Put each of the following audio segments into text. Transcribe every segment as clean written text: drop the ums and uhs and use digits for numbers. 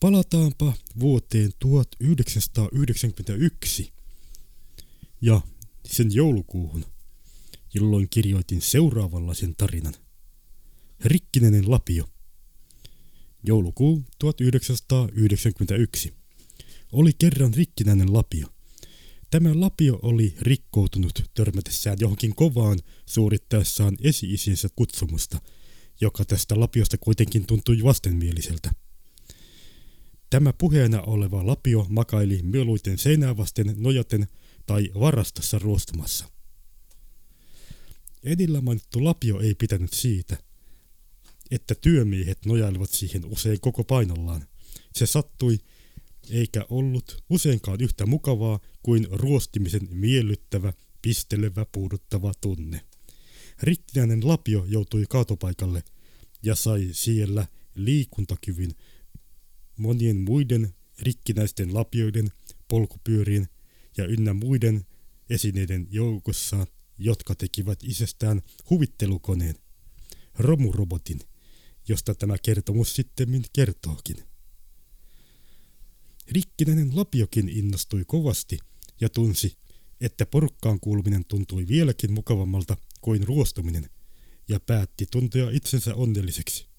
Palataanpa vuoteen 1991 ja sen joulukuuhun, jolloin kirjoitin seuraavanlaisen tarinan. Rikkinäinen lapio. Joulukuu 1991. Oli kerran rikkinäinen lapio. Tämä lapio oli rikkoutunut törmätessään johonkin kovaan suorittaessaan esi-isiensä kutsumusta, joka tästä lapiosta kuitenkin tuntui vastenmieliseltä. Tämä puheena oleva lapio makaili mieluiten seinää vasten nojaten tai varastossa ruostumassa. Edellä mainittu lapio ei pitänyt siitä, että työmiehet nojailivat siihen usein koko painollaan. Se sattui, eikä ollut useinkaan yhtä mukavaa kuin ruostimisen miellyttävä, pistelevä, puuduttava tunne. Rikkinäinen lapio joutui kaatopaikalle ja sai siellä liikuntakyvyn monien muiden rikkinäisten lapioiden, polkupyörien ja ynnä muiden esineiden joukossa, jotka tekivät itsestään huvittelukoneen, romurobotin, josta tämä kertomus sittemmin kertookin. Rikkinäinen lapiokin innostui kovasti ja tunsi, että porukkaan kuuluminen tuntui vieläkin mukavammalta kuin ruostuminen, ja päätti tuntea itsensä onnelliseksi.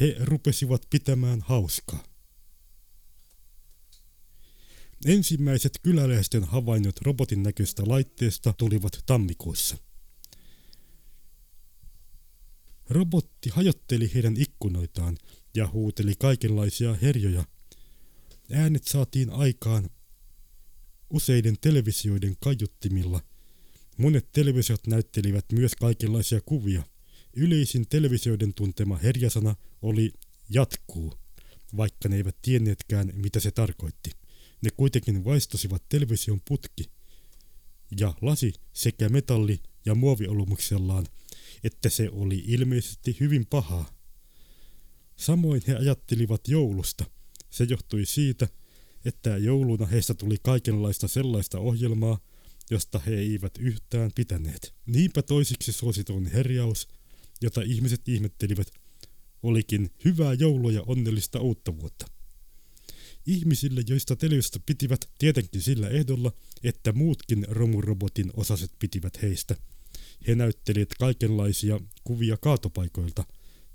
He rupesivat pitämään hauskaa. Ensimmäiset kyläläisten havainnot robotin näköistä laitteesta tulivat tammikuussa. Robotti hajotteli heidän ikkunoitaan ja huuteli kaikenlaisia herjoja. Äänet saatiin aikaan useiden televisioiden kaiuttimilla. Monet televisiot näyttelivät myös kaikenlaisia kuvia. Yleisin televisioiden tuntema herjasana oli jatkuu, vaikka ne eivät tienneetkään, mitä se tarkoitti. Ne kuitenkin vaistosivat television putki ja lasi sekä metalli- ja muoviolumuksellaan, että se oli ilmeisesti hyvin pahaa. Samoin he ajattelivat joulusta. Se johtui siitä, että jouluna heistä tuli kaikenlaista sellaista ohjelmaa, josta he eivät yhtään pitäneet. Niinpä toisiksi suosituin herjaus, jota ihmiset ihmettelivät, olikin hyvää joulua ja onnellista uutta vuotta. Ihmisille, joista televisiosta pitivät, tietenkin sillä ehdolla, että muutkin romurobotin osaset pitivät heistä. He näyttelivät kaikenlaisia kuvia kaatopaikoilta,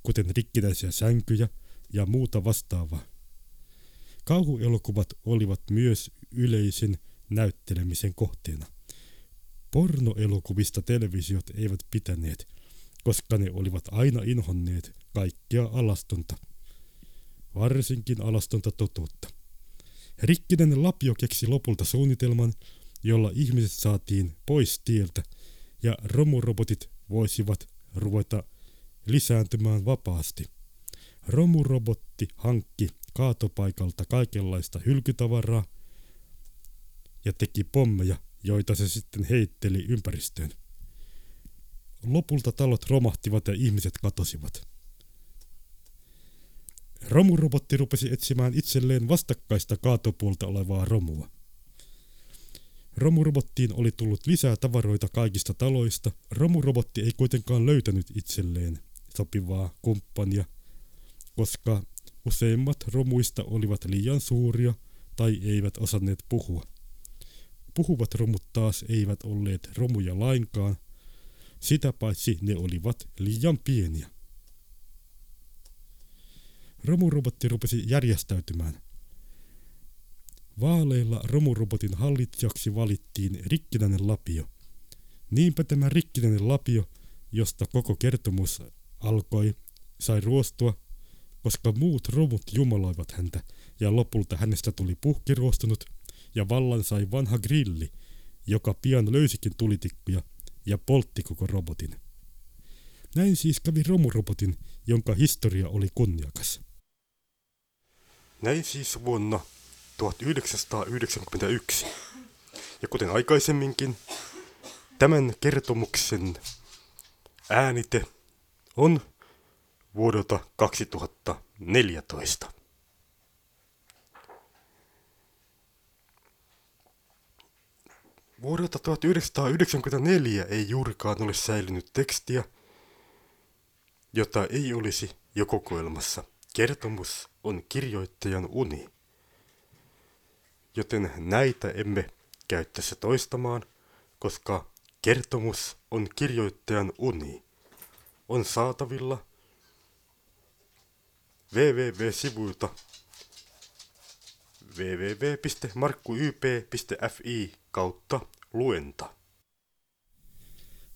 kuten rikkinäisiä sänkyjä ja muuta vastaavaa. Kauhuelokuvat olivat myös yleisen näyttelemisen kohteena. Pornoelokuvista televisiot eivät pitäneet, koska ne olivat aina inhonneet kaikkea alastonta, varsinkin alastonta totuutta. Rikkinäinen lapio keksi lopulta suunnitelman, jolla ihmiset saatiin pois tieltä ja romurobotit voisivat ruveta lisääntymään vapaasti. Romurobotti hankki kaatopaikalta kaikenlaista hylkytavaraa ja teki pommeja, joita se sitten heitteli ympäristöön. Lopulta talot romahtivat ja ihmiset katosivat. Romurobotti rupesi etsimään itselleen vastakkaista kaatopuolta olevaa romua. Romurobottiin oli tullut lisää tavaroita kaikista taloista. Romurobotti ei kuitenkaan löytänyt itselleen sopivaa kumppania, koska useimmat romuista olivat liian suuria tai eivät osanneet puhua. Puhuvat romut taas eivät olleet romuja lainkaan, sitä paitsi ne olivat liian pieniä. Romurobotti rupesi järjestäytymään. Vaaleilla romurobotin hallitsijaksi valittiin rikkinäinen lapio. Niinpä tämä rikkinäinen lapio, josta koko kertomus alkoi, sai ruostua, koska muut romut jumaloivat häntä, ja lopulta hänestä tuli puhkiruostunut, ja vallan sai vanha grilli, joka pian löysikin tulitikkuja ja poltti koko robotin. Näin siis kävi romurobotin, jonka historia oli kunniakas. Näin siis vuonna 1991. Ja kuten aikaisemminkin, tämän kertomuksen äänite on vuodelta 2014. Vuodelta 1994 ei juurikaan ole säilynyt tekstiä, jota ei olisi jo kokoelmassa Kertomus on kirjoittajan uni, joten näitä emme käy tässä toistamaan, koska Kertomus on kirjoittajan uni on saatavilla www-sivuilta www.markkuyp.fi/luenta.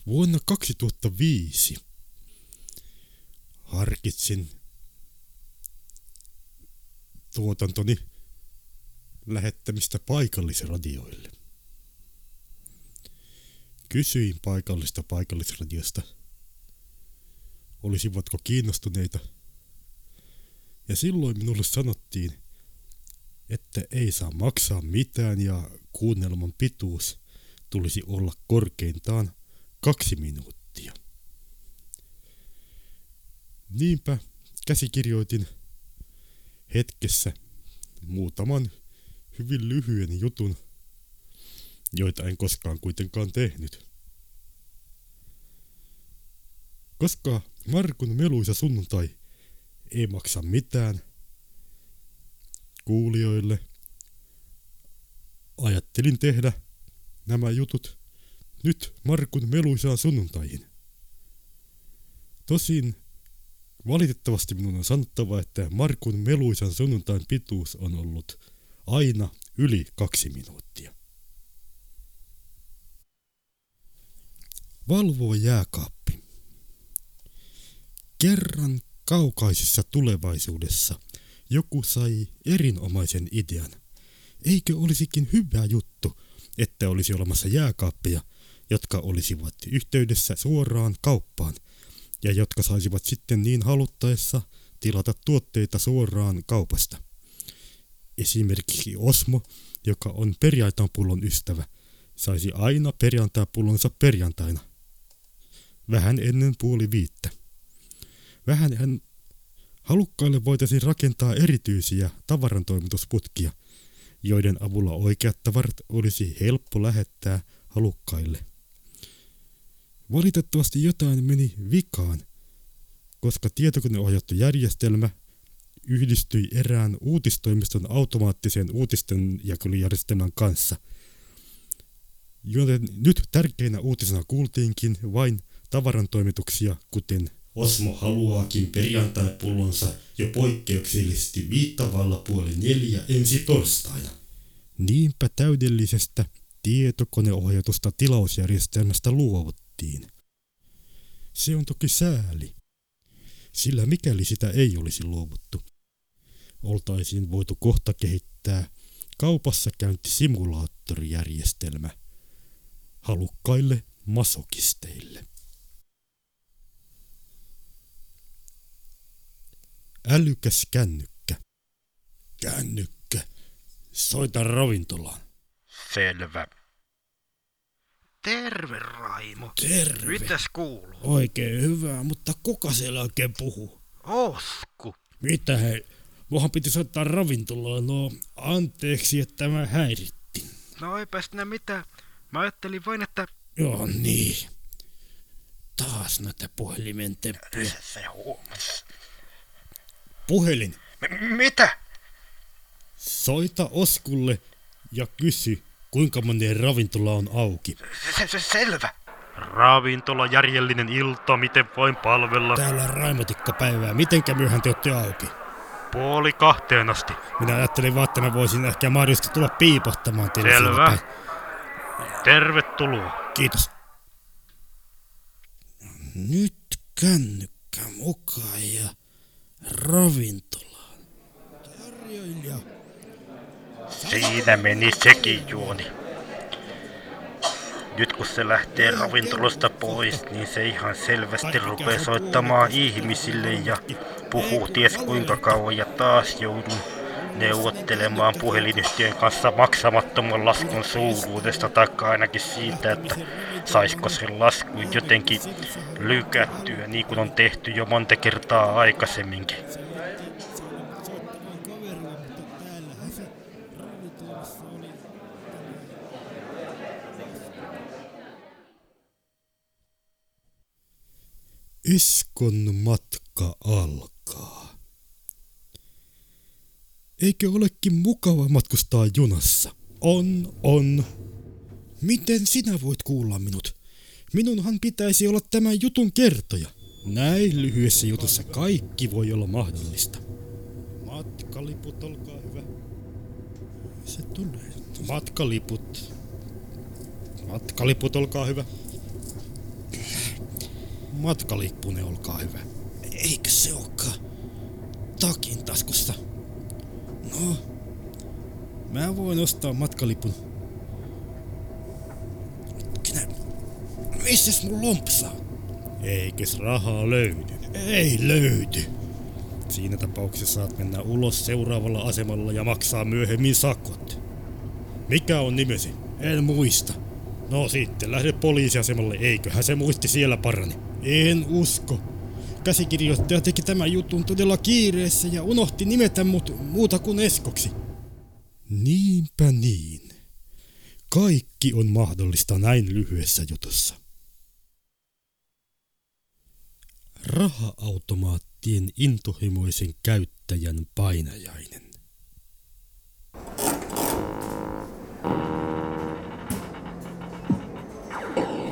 Vuonna 2005 harkitsin tuotantoni lähettämistä paikallisradioille. Kysyin paikallisradiosta, olisivatko kiinnostuneita, ja silloin minulle sanottiin, että ei saa maksaa mitään ja kuunnelman pituus tulisi olla korkeintaan 2 minuuttia. Niinpä käsikirjoitin hetkessä muutaman hyvin lyhyen jutun, joita en koskaan kuitenkaan tehnyt. Koska Markun meluisa sunnuntai ei maksa mitään kuulijoille, ajattelin tehdä nämä jutut nyt Markun meluisaan sunnuntaihin. Tosin valitettavasti minun on sanottava, että Markun meluisan sunnuntain pituus on ollut aina yli 2 minuuttia. Valvoo jääkaappi. Kerran kaukaisessa tulevaisuudessa joku sai erinomaisen idean. Eikö olisikin hyvä juttu, että olisi olemassa jääkaappeja, jotka olisivat yhteydessä suoraan kauppaan ja jotka saisivat sitten niin haluttaessa tilata tuotteita suoraan kaupasta. Esimerkiksi Osmo, joka on perjantainpullon ystävä, saisi aina perjantaipullonsa perjantaina, vähän ennen 4:30. Vähän halukkaille voitaisiin rakentaa erityisiä tavarantoimitusputkia, joiden avulla oikeat tavarat olisi helppo lähettää halukkaille. Valitettavasti jotain meni vikaan, koska tietokoneohjattu järjestelmä yhdistyi erään uutistoimiston automaattisen uutisten jakelujärjestelmän kanssa, joten nyt tärkeinä uutisena kuultiinkin vain tavarantoimituksia, kuten Osmo haluaakin perjantai-pullonsa jo poikkeuksellisesti 3:45 ensi torstaina. Niinpä täydellisestä tietokoneohjatusta tilausjärjestelmästä luovuttiin. Se on toki sääli, sillä mikäli sitä ei olisi luovuttu, oltaisiin voitu kohta kehittää kaupassakäyntisimulaattorijärjestelmä halukkaille masokisteille. Älykäs kännykkä. Kännykkä, soita ravintolaan. Selvä. Terve Raimo. Terve. Mitäs kuuluu? Oikein hyvää, mutta kuka siellä oikein puhuu? Osku. Mitä hei? Muahan piti soittaa ravintolaan. No anteeksi, että mä häirittiin. No eipä sinä mitään. Mä ajattelin vain, että... Joo niin. Taas näitä puhelimen temppuja. Se huomas. Puhelin. Mitä? Soita Oskulle ja kysy, kuinka monen ravintola on auki. Selvä. Ravintola, järjellinen ilta, miten voin palvella? Täällä on raimotikkapäivää. Mitenkä myöhään te olette auki? 1:30 asti. Minä ajattelin vaan, että mä voisin ehkä mahdollisesti tulla piipahtamaan teille. Selvä. Tervetuloa. Kiitos. Nyt kännykkä mukaan ja ravintolaan. Tarjoilija. Siinä meni sekin juoni. Nyt kun se lähtee ravintolasta pois, niin se ihan selvästi rupeaa soittamaan ihmisille ja puhuu ties kuinka kauan, ja taas joudun neuvottelemaan puhelinyhtiön kanssa maksamattoman laskun suuruudesta, tai ainakin siitä, että saisiko sen laskun jotenkin lykättyä, niin kuin on tehty jo monta kertaa aikaisemminkin. Iskon matka alkaa. Eikö olekin mukava matkustaa junassa? On. Miten sinä voit kuulla minut? Minunhan pitäisi olla tämän jutun kertoja. Näin lyhyessä jutussa kaikki voi olla mahdollista. Matkaliput, olkaa hyvä. Se tulee. Matkaliput, olkaa hyvä. Matkalippune, olkaa hyvä. Eikö se olekaan takin taskussa? No, mä voin ostaa matkalipun. Missäs mun lompsaa? Eikös rahaa löydy? Ei löydy. Siinä tapauksessa saat mennä ulos seuraavalla asemalla ja maksaa myöhemmin sakot. Mikä on nimesi? En muista. No sitten lähde poliisiasemalle, eiköhän se muisti siellä parani. En usko. Käsikirjoittaja teki tämän jutun todella kiireessä ja unohti nimetä mut muuta kuin Eskoksi. Niinpä niin. Kaikki on mahdollista näin lyhyessä jutussa. Raha-automaattien intohimoisen käyttäjän painajainen.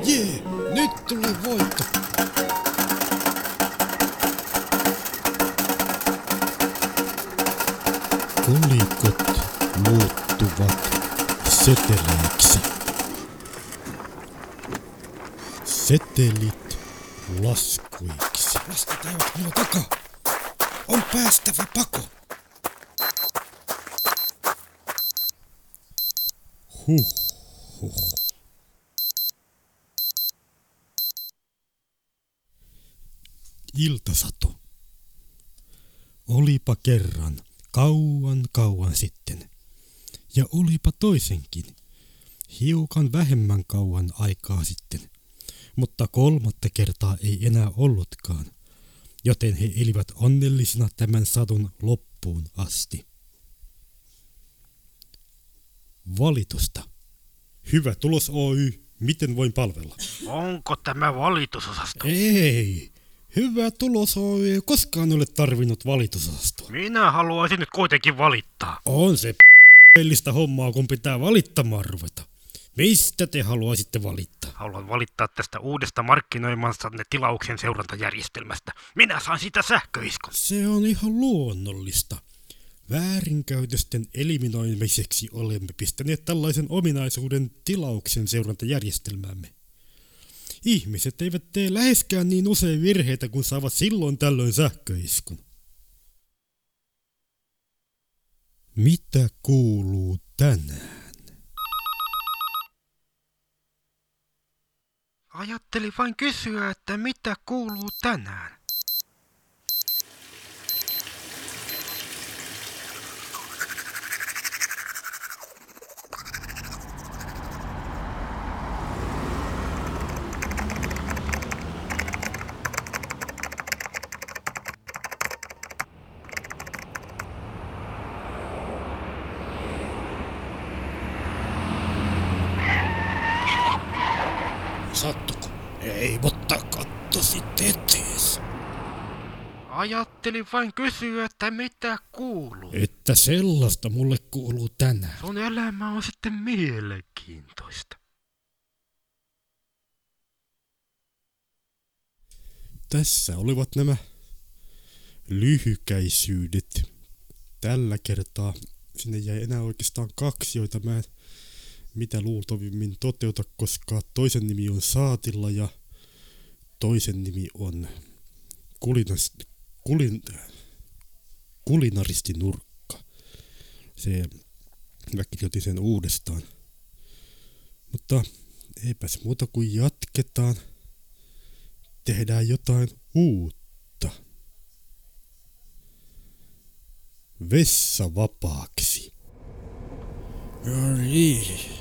Jee, nyt tuli voitto! Kolikot muuttuvat seteleiksi. Setelit laskuiksi. Lasket eivät minua takaa. On päästävä pako. Huh. Iltasato. Olipa kerran, kauan sitten. Ja olipa toisenkin, hiukan vähemmän kauan aikaa sitten. Mutta kolmatta kertaa ei enää ollutkaan, joten he elivät onnellisina tämän sadun loppuun asti. Valitusta. Hyvä tulos Oy, miten voin palvella? Onko tämä valitusosasto? Ei. Hyvä tulos, ei koskaan ole tarvinnut valitusosastoa. Minä haluaisin nyt kuitenkin valittaa. On se p***ellistä hommaa, kun pitää valittamaan ruveta. Mistä te haluaisitte valittaa? Haluan valittaa tästä uudesta markkinoimansanne tilauksen seurantajärjestelmästä. Minä sain sitä sähköiskun. Se on ihan luonnollista. Väärinkäytösten eliminoimiseksi olemme pistäneet tällaisen ominaisuuden tilauksen seurantajärjestelmäämme. Ihmiset eivät tee läheskään niin usein virheitä, kun saavat silloin tällöin sähköiskun. Mitä kuuluu tänään? Ajattelin vain kysyä, että mitä kuuluu tänään. Sattuko? Ei, mutta kattosi etees. Ajattelin vain kysyä, että mitä kuuluu. Että sellaista mulle kuuluu tänään. Sun elämä on sitten mielenkiintoista. Tässä olivat nämä lyhykäisyydet. Tällä kertaa sinne jäi enää oikeastaan kaksi, joita mä en mitä luultavimmin toteuta, koska toisen nimi on Saatilla ja toisen nimi on kulinaristinurkka. Mä kirjoitin sen uudestaan. Mutta eipäs muuta kuin jatketaan. Tehdään jotain uutta. Vessa vapaaksi. No niin.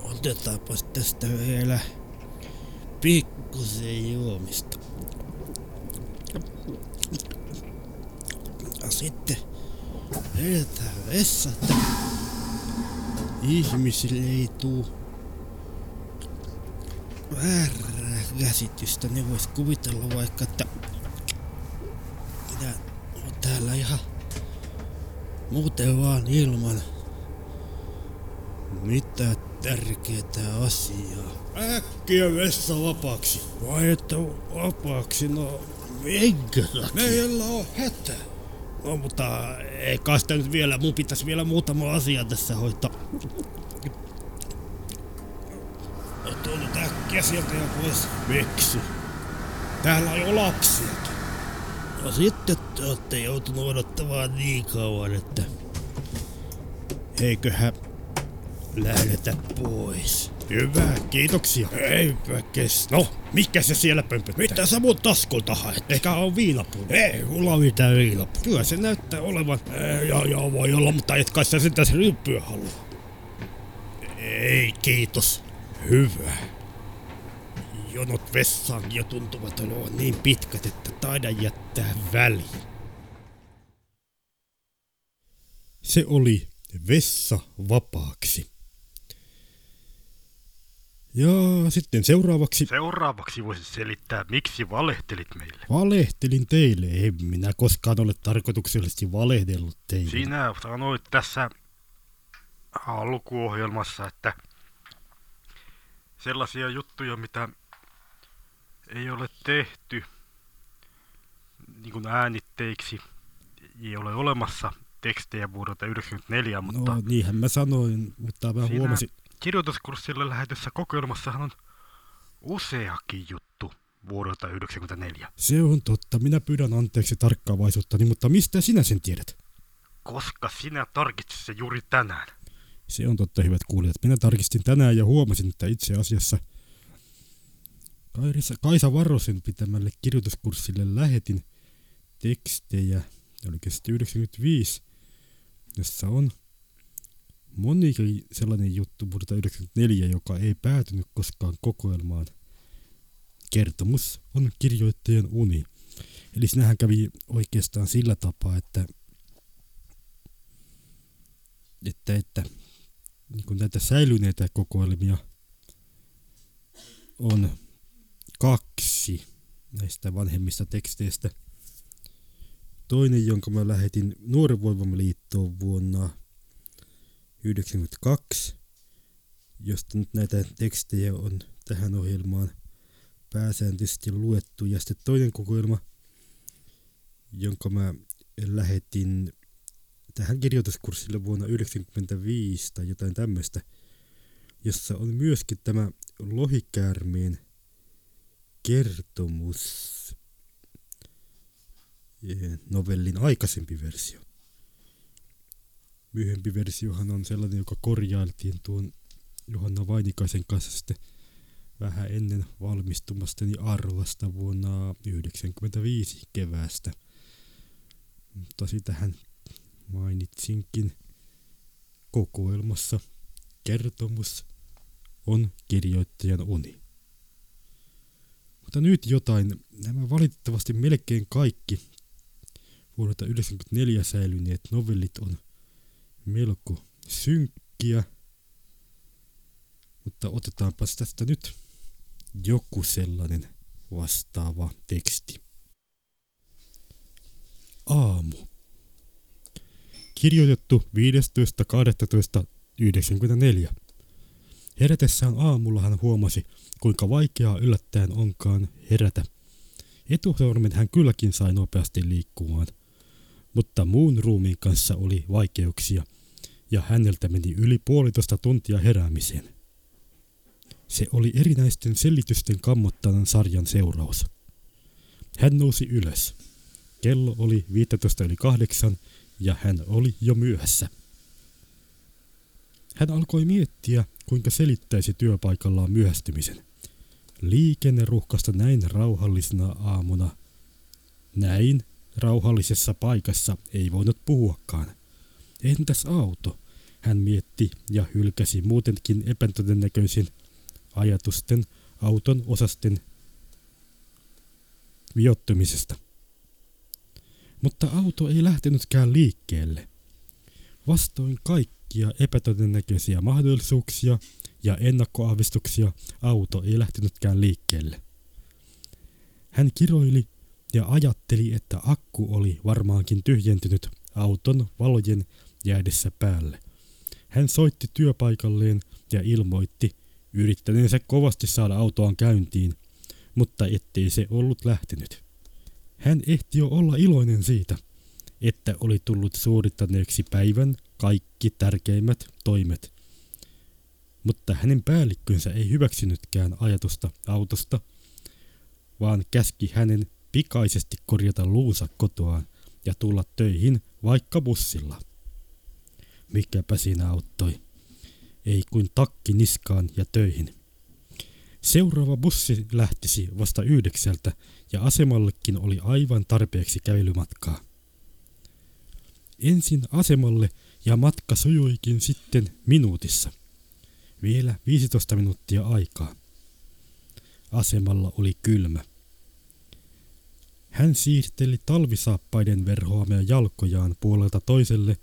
Otetaanpas tästä vielä pikkusen juomista. Ja sitten vedetään vessata. Ihmisille ei tuu väärää käsitystä. Ne vois kuvitella vaikka, että minä oon täällä ihan Muuten vaan ilman mitään tärkeää asiaa. Äkkiä vessa vapaaksi. Vai että vapaaksi? No minkä takia? Meillä on hätä. No mutta ei kai sitä nyt vielä. Mun pitäisi vielä muutama asia tässä hoitaa. No tullut äkkiä sieltä ja pois. Miksi? Täällä on jo lapsiakin. No sitten te ootte joutunut odottamaan niin kauan, että eiköhän lähdetä pois. Hyvä, kiitoksia. Eipä kestä. No, mikä se siellä pömpöttää? Mitä sä mun taskolta haet? Eikä on viinapullo. Ei, mulla on mitään viinapullo. Kyllä se näyttää olevan. Joo, voi olla, mutta et kai sä sitä ryppyä halua. Ei, kiitos. Hyvä. Jonot vessaankin jo tuntuvat olevan niin pitkät, että taidan jättää väliin. Se oli vessa vapaaksi. Ja sitten seuraavaksi... Seuraavaksi voisin selittää, miksi valehtelit meille. Valehtelin teille? En minä koskaan ole tarkoituksellisesti valehdellut teille. Sinä sanoit tässä alkuohjelmassa, että sellaisia juttuja, mitä ei ole tehty niin kuin äänitteiksi, ei ole olemassa tekstejä vuodelta 1994, mutta... No niinhän mä sanoin, mutta mä huomasin... Kirjoituskurssille lähetyssä kokoelmassahan on useakin juttu vuodelta 1994. Se on totta, minä pyydän anteeksi tarkkaavaisuuttani, mutta mistä sinä sen tiedät? Koska sinä tarkitsit se juuri tänään. Se on totta, hyvät kuulijat. Minä tarkistin tänään ja huomasin, että itse asiassa... Kaisa Varrosen pitämälle kirjoituskurssille lähetin tekstejä, oliko sitten 95, jossa on monikin sellainen juttu vuodelta 94, joka ei päätynyt koskaan kokoelmaan. Kertomus on kirjoittajan uni. Eli sinähän kävi oikeastaan sillä tapaa, että niin kuin näitä säilyneitä kokoelmia on 2 näistä vanhemmista teksteistä. Toinen, jonka mä lähetin Nuoren Voimaliittoon vuonna 1992, josta nyt näitä tekstejä on tähän ohjelmaan pääsääntöisesti luettu. Ja sitten toinen kokoelma, jonka mä lähetin tähän kirjoituskurssille vuonna 1995 tai jotain tämmöistä, jossa on myöskin tämä Lohikäärmeen kertomus novellin aikaisempi versio. Myöhempi versiohan on sellainen, joka korjailtiin tuon Johanna Vainikaisen kanssa sitten vähän ennen valmistumastani Arvasta vuonna 1995 keväästä. Mutta sitähän mainitsinkin kokoelmassa. Kertomus on kirjoittajan uni. Mutta nyt jotain. Nämä valitettavasti melkein kaikki vuodelta 1994 säilyneet novellit on melko synkkiä. Mutta otetaanpas tästä nyt joku sellainen vastaava teksti. Aamu. Kirjoitettu 15.12.1994. Herätessään aamulla hän huomasi, kuinka vaikeaa yllättäen onkaan herätä. Etusormen hän kylläkin sai nopeasti liikkumaan, mutta muun ruumiin kanssa oli vaikeuksia, ja häneltä meni yli 1,5 tuntia heräämiseen. Se oli erinäisten selitysten kammottavan sarjan seuraus. Hän nousi ylös. Kello oli 7:15 ja hän oli jo myöhässä. Hän alkoi miettiä, kuinka selittäisi työpaikallaan myöhästymisen. Liikenneruuhkasta näin rauhallisena aamuna. Näin rauhallisessa paikassa ei voinut puhuakaan. Entäs auto? Hän mietti ja hylkäsi muutenkin epätodennäköisin ajatusten auton osasten viottumisesta. Mutta auto ei lähtenytkään liikkeelle. Vastoin kaikkia epätodennäköisiä mahdollisuuksia ja ennakkoaavistuksia auto ei lähtenytkään liikkeelle. Hän kiroili ja ajatteli, että akku oli varmaankin tyhjentynyt auton valojen jäädessä päälle. Hän soitti työpaikalleen ja ilmoitti yrittäneensä kovasti saada autoaan käyntiin, mutta ettei se ollut lähtenyt. Hän ehti jo olla iloinen siitä, että oli tullut suorittaneeksi päivän kaikki tärkeimmät toimet. Mutta hänen päällikkönsä ei hyväksynytkään ajatusta autosta, vaan käski hänen pikaisesti korjata luunsa kotoaan ja tulla töihin vaikka bussilla. Mikäpä siinä auttoi? Ei kuin takki niskaan ja töihin. Seuraava bussi lähtisi vasta 9 ja asemallekin oli aivan tarpeeksi kävelymatkaa. Ensin asemalle ja matka sujuikin sitten minuutissa. Vielä 15 minuuttia aikaa. Asemalla oli kylmä. Hän siirteli talvisaappaiden verhoamia jalkojaan puolelta toiselle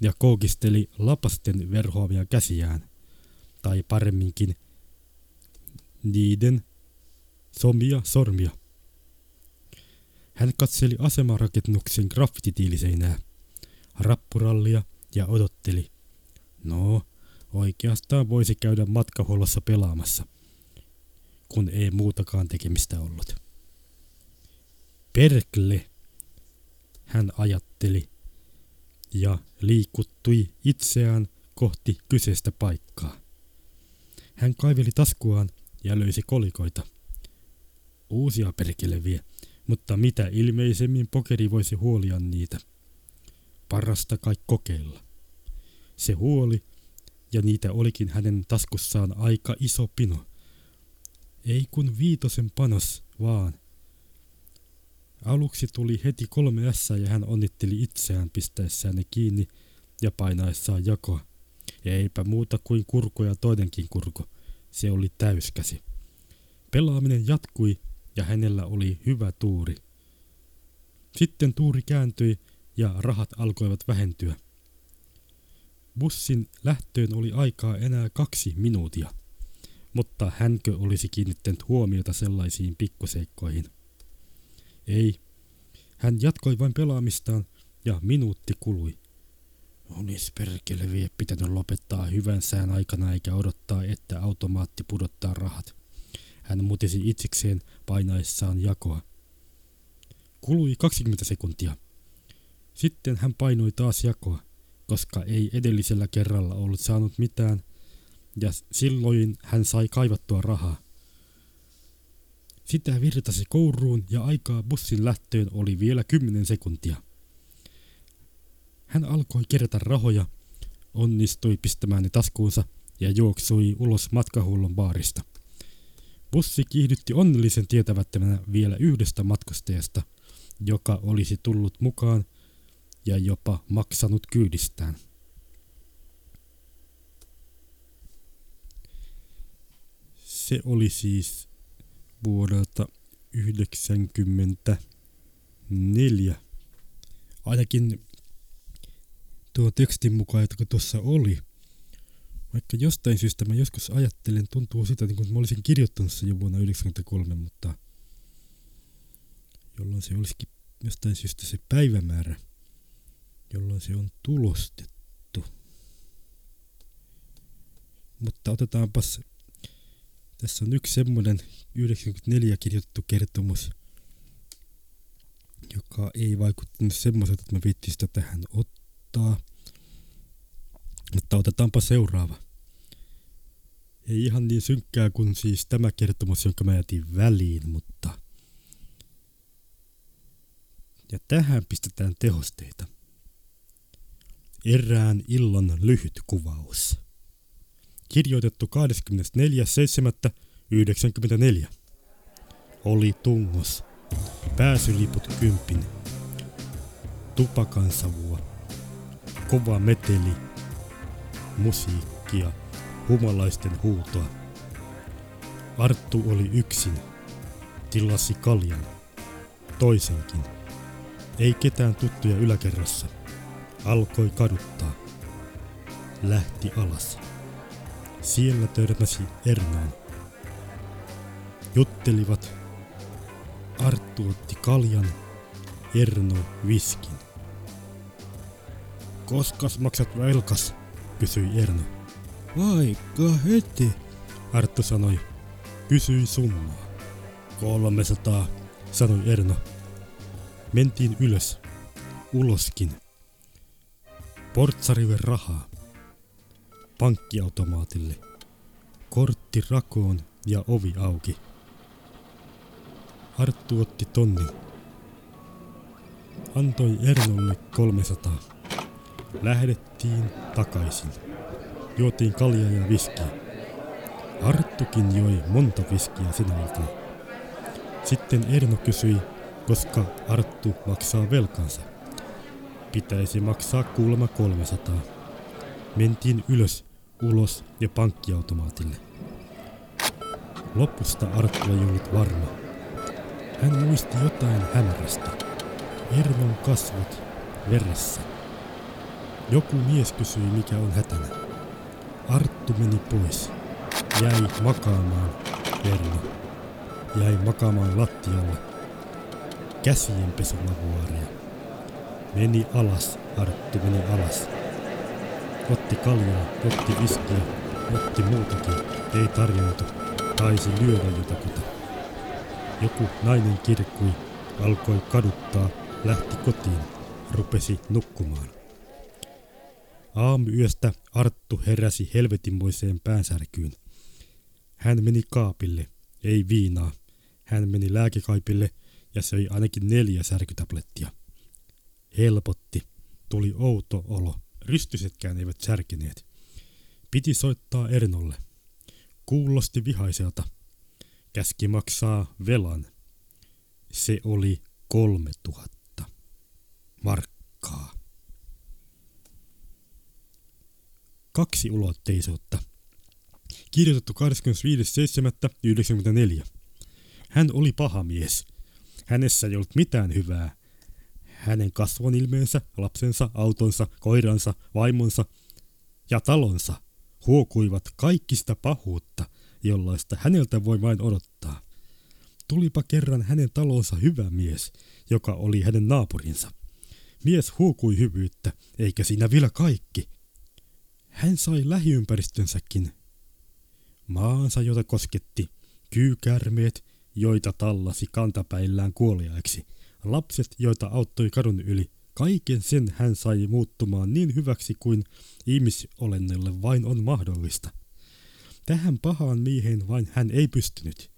ja koukisteli lapasten verhoamia käsiään, tai paremminkin niiden somia sormia. Hän katseli asemarakennuksen graffititiiliseinää, rappurallia ja odotteli. No, oikeastaan voisi käydä matkahuollossa pelaamassa, kun ei muutakaan tekemistä ollut. Perkele, hän ajatteli ja liikuttui itseään kohti kyseistä paikkaa. Hän kaiveli taskuaan ja löysi kolikoita. Uusia perkeleviä, mutta mitä ilmeisemmin pokeri voisi huolia niitä. Parasta kai kokeilla. Se huoli, ja niitä olikin hänen taskussaan aika iso pino. Ei kun 5 panos vaan. Aluksi tuli heti 3 ja hän onnitteli itseään pistäessään ne kiinni ja painaessaan jakoa. Eipä muuta kuin kurku ja toinenkin kurku. Se oli täyskäsi. Pelaaminen jatkui ja hänellä oli hyvä tuuri. Sitten tuuri kääntyi ja rahat alkoivat vähentyä. Bussin lähtöön oli aikaa enää 2 minuuttia, mutta hänkö olisi kiinnittänyt huomiota sellaisiin pikkuseikkoihin? Ei. Hän jatkoi vain pelaamistaan ja minuutti kului. Olis perkele vie pitänyt lopettaa hyvän sään aikana eikä odottaa, että automaatti pudottaa rahat. Hän mutisi itsekseen painaessaan jakoa. Kului 20 sekuntia. Sitten hän painoi taas jakoa, koska ei edellisellä kerralla ollut saanut mitään, ja silloin hän sai kaivattua rahaa. Sitä virtasi kouruun ja aikaa bussin lähtöön oli vielä 10 sekuntia. Hän alkoi kerätä rahoja, onnistui pistämään ne taskuunsa ja juoksui ulos matkahuollon baarista. Bussi kiihdytti onnellisen tietämättömänä vielä 1 matkustajasta, joka olisi tullut mukaan ja jopa maksanut kyydistään. Se oli siis vuodelta 1994. Ainakin tuo tekstin mukaan, joka tuossa oli. Vaikka jostain syystä mä joskus ajattelen, tuntuu sitä, niin kuin mä olisin kirjoittanut se jo vuonna 1993, mutta jolloin se olisikin jostain syystä se päivämäärä, jolloin se on tulostettu. Mutta otetaanpas, tässä on yksi semmoinen 94 kirjoitettu kertomus, joka ei vaikuttanut semmoiselta, että mä viitsin sitä tähän ottaa. Mutta otetaanpa seuraava. Ei ihan niin synkkää kuin siis tämä kertomus, jonka mä jätin väliin, mutta ja tähän pistetään tehosteita. Erään illan lyhyt kuvaus. Kirjoitettu 24.7.94. Oli tungos. Pääsyliput 10. Tupakansavua. Kova meteli. Musiikkia. Humalaisten huutoa. Arttu oli yksin. Tilasi kaljan. Toisenkin. Ei ketään tuttuja yläkerrassa. Alkoi kaduttaa. Lähti alas. Siellä törmäsi Ernaan. Juttelivat. Arttu otti kaljan, Erno viskin. Koskas maksat velkas? Kysyi Erno. Vaikka heti, Arttu sanoi. Kysyi summaa. 300, sanoi Erno. Mentiin ylös. Uloskin. Portsariven rahaa. Pankkiautomaatille. Kortti rakoon ja ovi auki. Arttu otti tonni. Antoi Ernolle 300. Lähdettiin takaisin. Juotiin kaljaa ja viskiä. Arttukin joi monta viskiä sinä aikana. Sitten Erno kysyi, koska Arttu maksaa velkansa. Pitäisi maksaa kuulemma 300. Mentiin ylös, ulos ja pankkiautomaatille. Lopusta Arttu ei ollut varma. Hän muisti jotain hämärästä. Ernon kasvot veressä. Joku mies kysyi, mikä on hätänä. Arttu meni pois. Jäi makaamaan, Erno. Jäi makaamaan lattialle. Käsienpesulavuoria. Meni alas, Arttu meni alas. Otti kaljaa, otti viskiä, otti muutakin. Ei tarjoutu. Taisi lyödä jotakuta. Joku nainen kirkkui, alkoi kaduttaa, lähti kotiin, rupesi nukkumaan. Aamuyöstä Arttu heräsi helvetinmoiseen päänsärkyyn. Hän meni kaapille, ei viinaa. Hän meni lääkekaipille ja söi ainakin 4 särkytablettia. Helpotti. Tuli outo olo. Rystysetkään eivät särkineet. Piti soittaa Ernolle. Kuulosti vihaiselta. Käski maksaa velan. Se oli 3000 markkaa. Kaksi ulotteisuutta. Kirjoitettu 25.7.1994. Hän oli paha mies. Hänessä ei ollut mitään hyvää. Hänen kasvon ilmeensä, lapsensa, autonsa, koiransa, vaimonsa ja talonsa huokuivat kaikista pahuutta, jollaista häneltä voi vain odottaa. Tulipa kerran hänen talonsa hyvä mies, joka oli hänen naapurinsa. Mies huokui hyvyyttä, eikä siinä vielä kaikki. Hän sai lähiympäristönsäkin. Maansa, jota kosketti, kyykärmeet, joita tallasi kantapäillään kuoliaiksi, lapset, joita auttoi kadun yli, kaiken sen hän sai muuttumaan niin hyväksi kuin ihmisolennolle vain on mahdollista. Tähän pahaan mieheen vain hän ei pystynyt.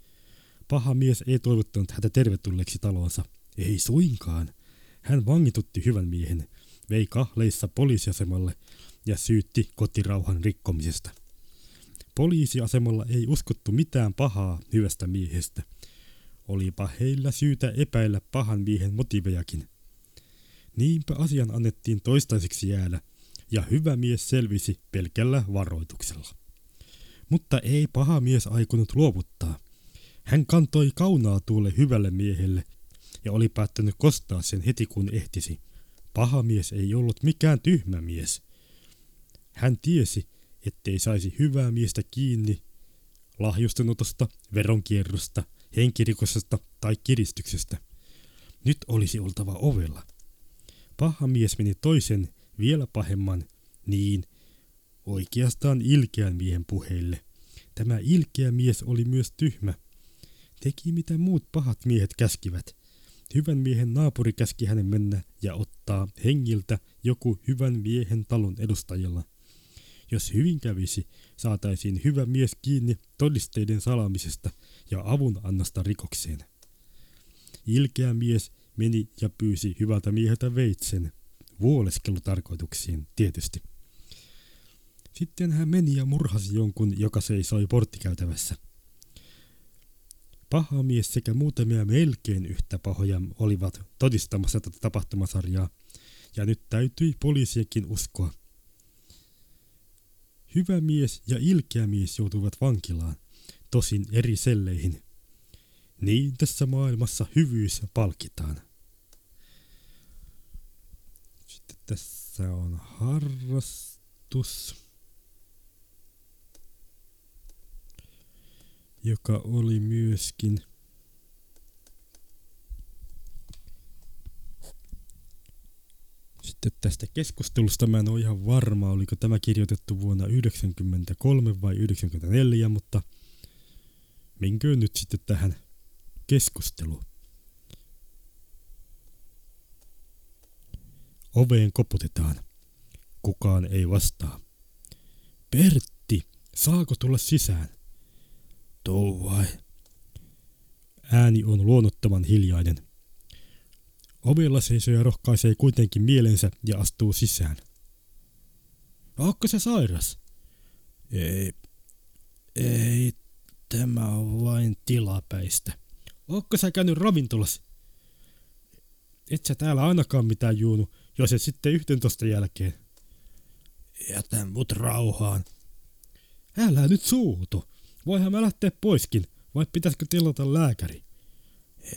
Paha mies ei toivottanut häntä tervetulleeksi talonsa. Ei suinkaan. Hän vangitutti hyvän miehen, vei kahleissa poliisiasemalle ja syytti kotirauhan rikkomisesta. Poliisiasemalla ei uskottu mitään pahaa hyvästä miehestä. Olipa heillä syytä epäillä pahan miehen motiivejakin. Niinpä asian annettiin toistaiseksi jäädä, ja hyvä mies selvisi pelkällä varoituksella. Mutta ei paha mies aikonut luovuttaa. Hän kantoi kaunaa tuolle hyvälle miehelle ja oli päättänyt kostaa sen heti kun ehtisi. Paha mies ei ollut mikään tyhmä mies. Hän tiesi, ettei saisi hyvää miestä kiinni lahjustenotosta, veronkierrosta, henkirikosta tai kiristyksestä. Nyt olisi oltava ovella. Paha mies meni toisen, vielä pahemman, niin oikeastaan ilkeän miehen puheille. Tämä ilkeä mies oli myös tyhmä. Teki mitä muut pahat miehet käskivät. Hyvän miehen naapuri käski hänen mennä ja ottaa hengiltä joku hyvän miehen talon edustajalla. Jos hyvin kävisi, saataisiin hyvä mies kiinni todisteiden salaamisesta ja avun annosta rikokseen. Ilkeä mies meni ja pyysi hyvältä mieheltä veitsen. Vuoleskelutarkoituksiin tietysti. Sitten hän meni ja murhasi jonkun, joka seisoi porttikäytävässä. Paha mies sekä muutamia melkein yhtä pahoja olivat todistamassa tätä tapahtumasarjaa, ja nyt täytyi poliisienkin uskoa. Hyvä mies ja ilkeä mies joutuivat vankilaan, tosin eri selleihin. Niin tässä maailmassa hyvyys palkitaan. Sitten tässä on harrastus, joka oli myöskin päästy tästä keskustelusta. Mä en ole ihan varma, oliko tämä kirjoitettu vuonna 1993 vai 1994, mutta menkö nyt sitten tähän keskusteluun. Oveen koputetaan. Kukaan ei vastaa. Pertti, saako tulla sisään? Tuu vai? Ääni on luonnottoman hiljainen. Ovella seisoja rohkaisee kuitenkin mielensä ja astuu sisään. Ootko sä sairas? Ei, tämä on vain tilapäistä. Ootko sä käynyt ravintolassa? Et sä täällä ainakaan mitään juunu, jos et sitten 11 jälkeen. Jätä mut rauhaan. Älä nyt suutu. Voihan mä lähteä poiskin, vai pitäisikö tilata lääkäri?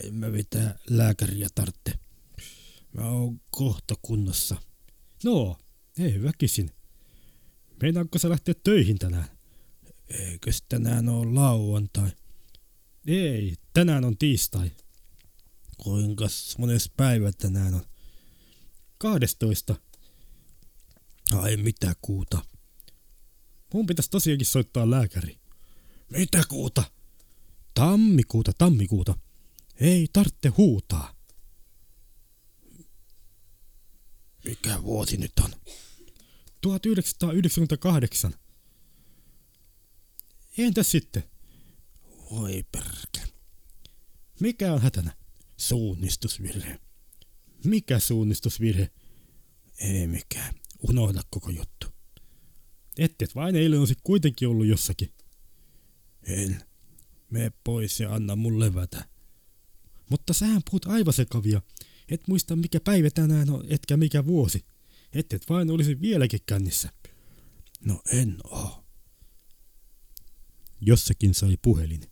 En mä mitään lääkäriä tarvitse. Mä oon kohta kunnossa. No, ei väkisin. Meinaanko sä lähteä töihin tänään? Eikös tänään oo lauantai? Ei, tänään on tiistai. Kuinkas mones päivä tänään on? 12. Ai mitä kuuta? Mun pitäis tosiaankin soittaa lääkäri. Mitä kuuta? Tammikuuta. Ei tarvitse huutaa. Mikä vuosi nyt on? 1998. Entä sitten? Voi perkele. Mikä on hätänä? Suunnistusvirhe. Mikä suunnistusvirhe? Ei mikään. Unohda koko juttu. Et vain eilen on se kuitenkin ollut jossakin. En. Mene pois ja anna mun levätä. Mutta sähän puhut aivan sekavia. Et muista mikä päivä tänään on, etkä mikä vuosi. Et vain olisi vieläkin kännissä. No en oo. Jossakin sai puhelin.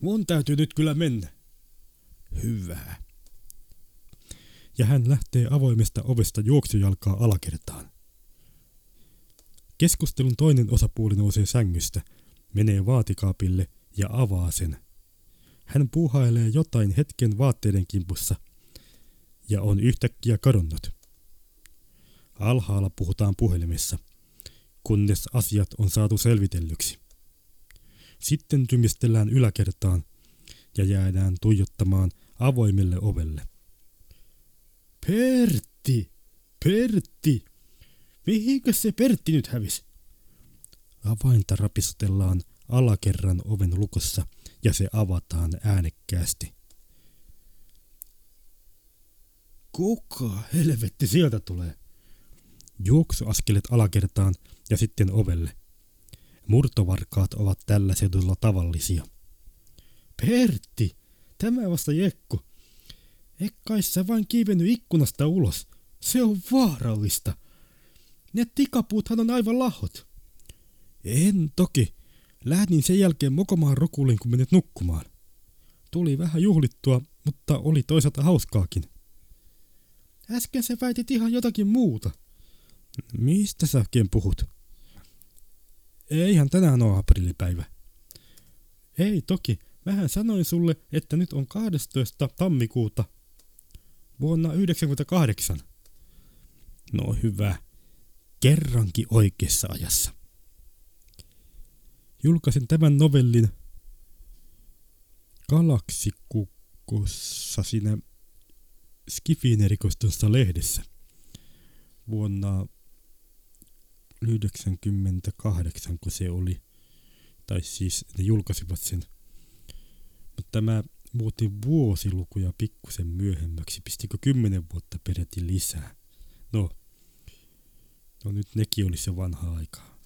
Mun täytyy nyt kyllä mennä. Hyvää. Ja hän lähtee avoimesta ovesta juoksujalkaa alakertaan. Keskustelun toinen osapuoli nousee sängystä, menee vaatikaapille ja avaa sen. Hän puuhailee jotain hetken vaatteiden kimpussa ja on yhtäkkiä kadonnut. Alhaalla puhutaan puhelimessa, kunnes asiat on saatu selvitellyksi. Sitten rymistellään yläkertaan ja jäädään tuijottamaan avoimelle ovelle. Pertti! Mihinkö se Pertti nyt hävisi? Avainta rapistutellaan alakerran oven lukossa ja se avataan äänekkäästi. Kuka helvetti sieltä tulee? Juoksuaskelet alakertaan ja sitten ovelle. Murtovarkaat ovat tällä seudulla tavallisia. Pertti! Tämä vasta jekku. Ekkai sä vain kiivennyt ikkunasta ulos. Se on vaarallista. Ne tikapuuthan on aivan lahot. En toki. Lähdin sen jälkeen mokomaan rokuliin, kun menet nukkumaan. Tuli vähän juhlittua, mutta oli toisaalta hauskaakin. Äsken sä väitit ihan jotakin muuta. Mistä sä oikein puhut? Eihän tänään ole aprillipäivä. Ei toki. Mähän sanoin sulle, että nyt on 12. tammikuuta vuonna 1998. No hyvä. Kerrankin oikeassa ajassa. Julkaisin tämän novellin Galaksikukkossa siinä Skifiin erikoistussa lehdessä vuonna 1998, kun se oli. Tai siis ne julkaisivat sen. Mutta mä muutin vuosilukuja pikkusen myöhemmäksi. Pistikö 10 vuotta peräti lisää? No nyt nekin oli se vanha aikaa.